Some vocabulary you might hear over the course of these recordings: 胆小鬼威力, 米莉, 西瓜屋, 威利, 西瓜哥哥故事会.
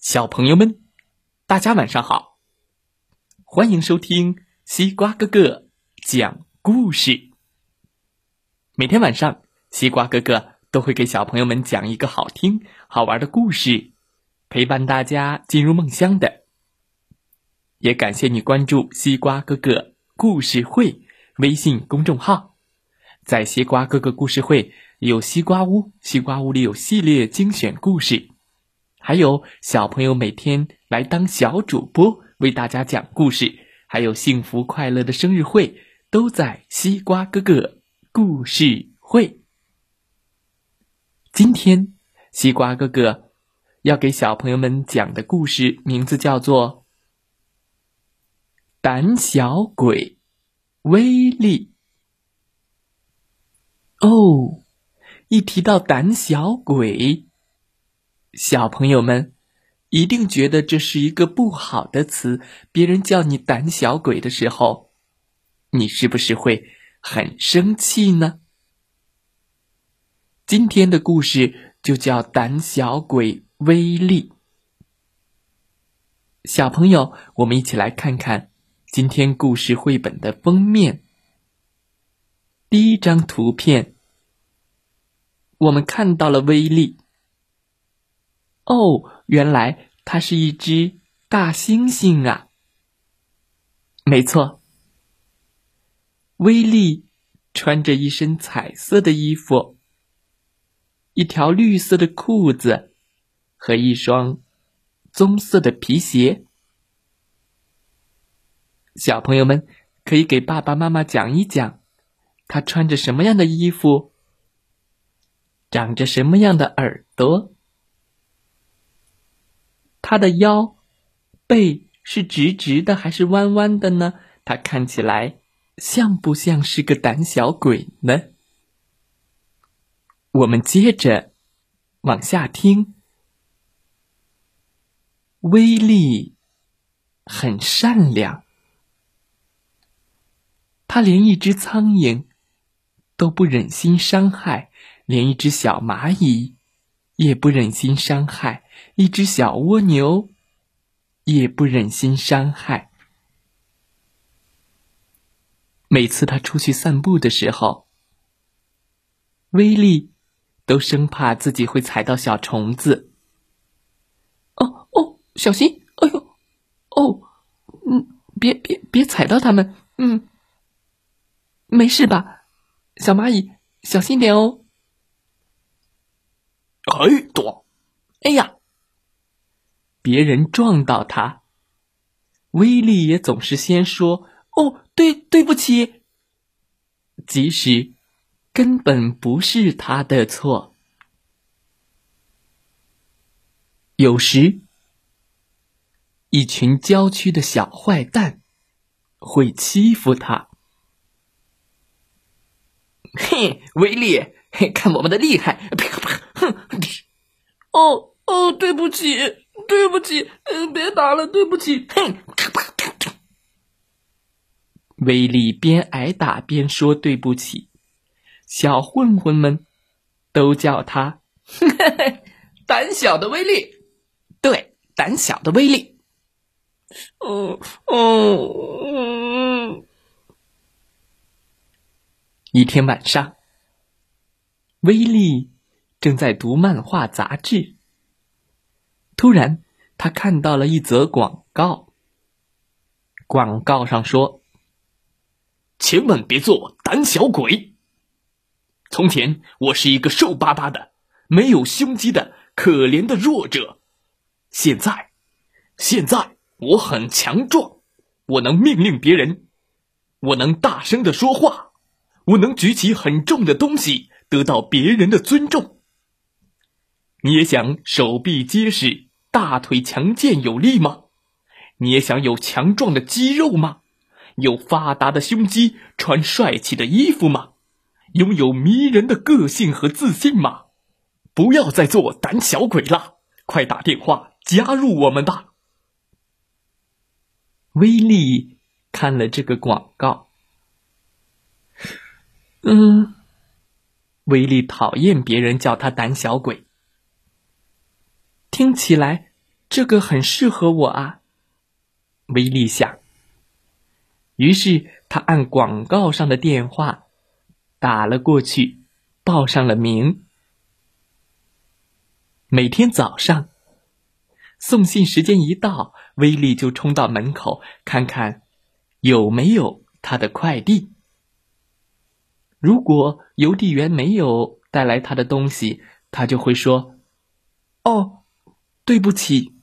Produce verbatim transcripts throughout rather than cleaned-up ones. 小朋友们，大家晚上好，欢迎收听西瓜哥哥讲故事。每天晚上，西瓜哥哥都会给小朋友们讲一个好听好玩的故事，陪伴大家进入梦乡的。也感谢你关注西瓜哥哥故事会微信公众号，在西瓜哥哥故事会有西瓜屋，西瓜屋里有系列精选故事，还有小朋友每天来当小主播为大家讲故事，还有幸福快乐的生日会，都在西瓜哥哥故事会。今天西瓜哥哥要给小朋友们讲的故事名字叫做胆小鬼威力。哦，一提到胆小鬼，小朋友们一定觉得这是一个不好的词，别人叫你胆小鬼的时候，你是不是会很生气呢？今天的故事就叫胆小鬼威力。小朋友，我们一起来看看今天故事绘本的封面。第一张图片，我们看到了威力。哦，原来它是一只大猩猩啊！没错，威力穿着一身彩色的衣服，一条绿色的裤子和一双棕色的皮鞋。小朋友们可以给爸爸妈妈讲一讲，他穿着什么样的衣服，长着什么样的耳朵。它的腰、背是直直的还是弯弯的呢？它看起来像不像是个胆小鬼呢？我们接着往下听。威力很善良，他连一只苍蝇都不忍心伤害，连一只小蚂蚁也不忍心伤害，一只小蜗牛也不忍心伤害。每次他出去散步的时候，威力都生怕自己会踩到小虫子。哦哦，小心！哎呦，哦，嗯，别别别踩到它们，嗯，没事吧？小蚂蚁，小心点哦。哎，躲！哎呀！别人撞到他，威力也总是先说哦，对对不起，即使根本不是他的错。有时一群郊区的小坏蛋会欺负他。嘿，威力，嘿，看我们的厉害！啪啪，哼！哦哦，对不起，对不起，别打了，对不起。哼！威力边挨打边说对不起，小混混们都叫他胆小的威力。对，胆小的威力。哦哦、嗯。一天晚上，威力正在读漫画杂志。突然，他看到了一则广告。广告上说：“千万别做胆小鬼。从前，我是一个瘦巴巴的、没有胸肌的、可怜的弱者。现在，现在我很强壮，我能命令别人，我能大声的说话，我能举起很重的东西，得到别人的尊重。你也想手臂结实？”大腿强健有力吗？你也想有强壮的肌肉吗？有发达的胸肌，穿帅气的衣服吗？拥有迷人的个性和自信吗？不要再做胆小鬼了，快打电话加入我们吧！威力看了这个广告，嗯，威力讨厌别人叫他胆小鬼。听起来这个很适合我啊。威利想。于是他按广告上的电话打了过去，报上了名。每天早上送信时间一到，威利就冲到门口看看有没有他的快递。如果邮递员没有带来他的东西，他就会说：哦，对不起。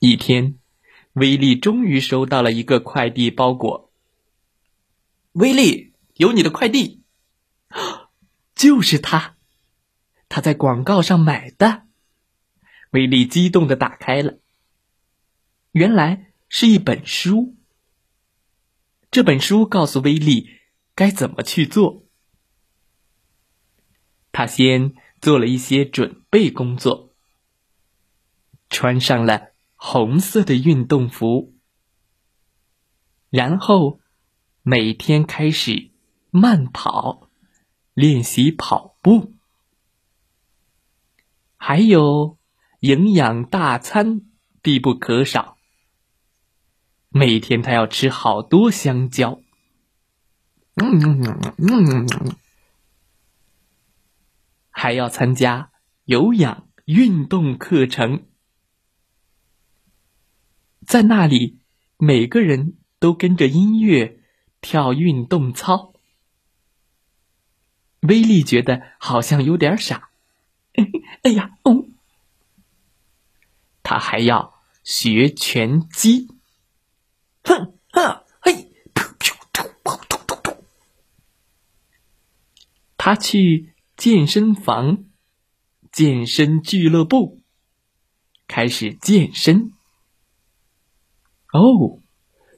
一天，威利终于收到了一个快递包裹。威利，有你的快递。就是他，他在广告上买的。威利激动地打开了，原来是一本书。这本书告诉威利该怎么去做。他先做了一些准备工作，穿上了红色的运动服，然后每天开始慢跑，练习跑步，还有营养大餐必不可少。每天他要吃好多香蕉。嗯嗯嗯嗯、还要参加有氧运动课程。在那里，每个人都跟着音乐跳运动操。威利觉得好像有点傻。哎呀，嗯。他还要学拳击，哼哼，嘿，他去健身房、健身俱乐部，开始健身。哦，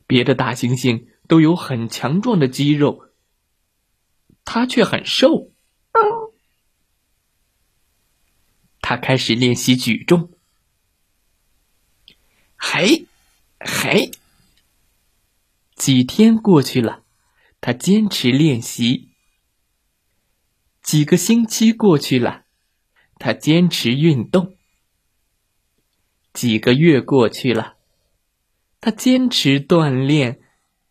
别的大猩猩都有很强壮的肌肉，他却很瘦。他开始练习举重。嘿，嘿，几天过去了，他坚持练习。几个星期过去了，他坚持运动。几个月过去了，他坚持锻炼。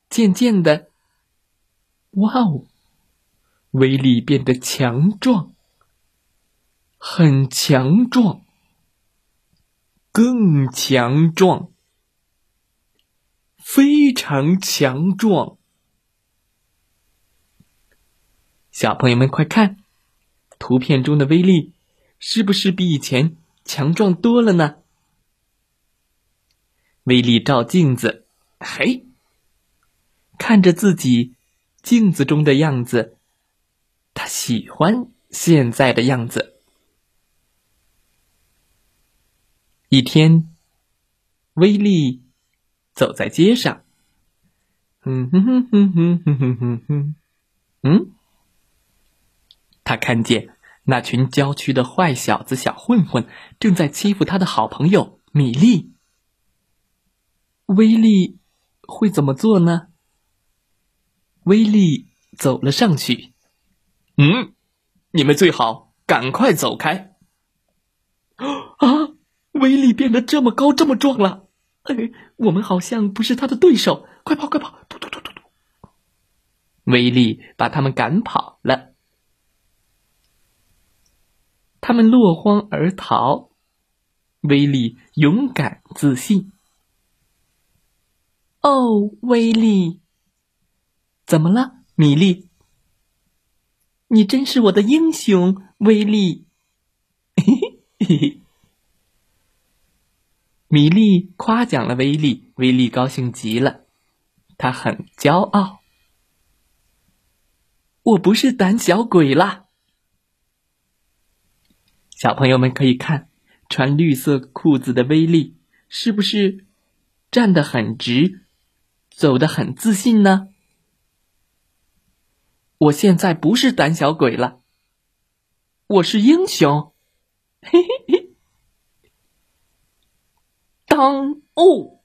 渐渐的，哇哦，威力变得强壮，很强壮。更强壮，非常强壮。小朋友们快看，图片中的威力是不是比以前强壮多了呢？威力照镜子，嘿，看着自己镜子中的样子，他喜欢现在的样子。一天，威利走在街上，嗯哼哼哼哼哼哼哼，嗯，他看见那群郊区的坏小子、小混混正在欺负他的好朋友米莉。威利会怎么做呢？威利走了上去，嗯，你们最好赶快走开。啊！威力变得这么高这么壮了，哎，我们好像不是他的对手，快跑快跑，突突突突突。威力把他们赶跑了，他们落荒而逃。威力勇敢自信。哦，威力，怎么了，米莉？你真是我的英雄，威力。嘿嘿嘿嘿。米莉夸奖了威利，威利高兴极了，他很骄傲。我不是胆小鬼啦！小朋友们可以看，穿绿色裤子的威利是不是站得很直，走得很自信呢？我现在不是胆小鬼了，我是英雄！嘿嘿嘿。当哦！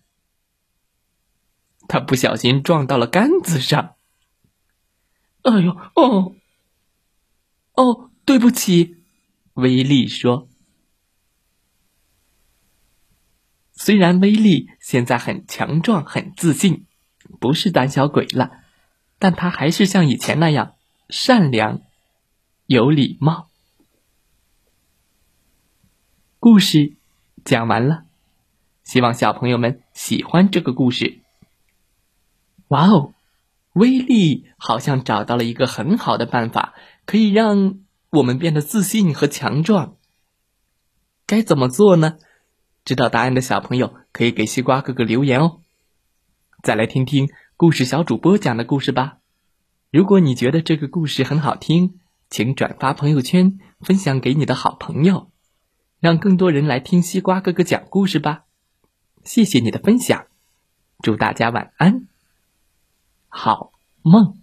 他不小心撞到了杆子上。哎呦，哦，哦，对不起，威利说。虽然威力现在很强壮很自信，不是胆小鬼了，但他还是像以前那样善良有礼貌。故事讲完了，希望小朋友们喜欢这个故事。哇哦，威力好像找到了一个很好的办法，可以让我们变得自信和强壮。该怎么做呢？知道答案的小朋友可以给西瓜哥哥留言哦。再来听听故事小主播讲的故事吧。如果你觉得这个故事很好听，请转发朋友圈，分享给你的好朋友，让更多人来听西瓜哥哥讲故事吧。谢谢你的分享，祝大家晚安，好梦。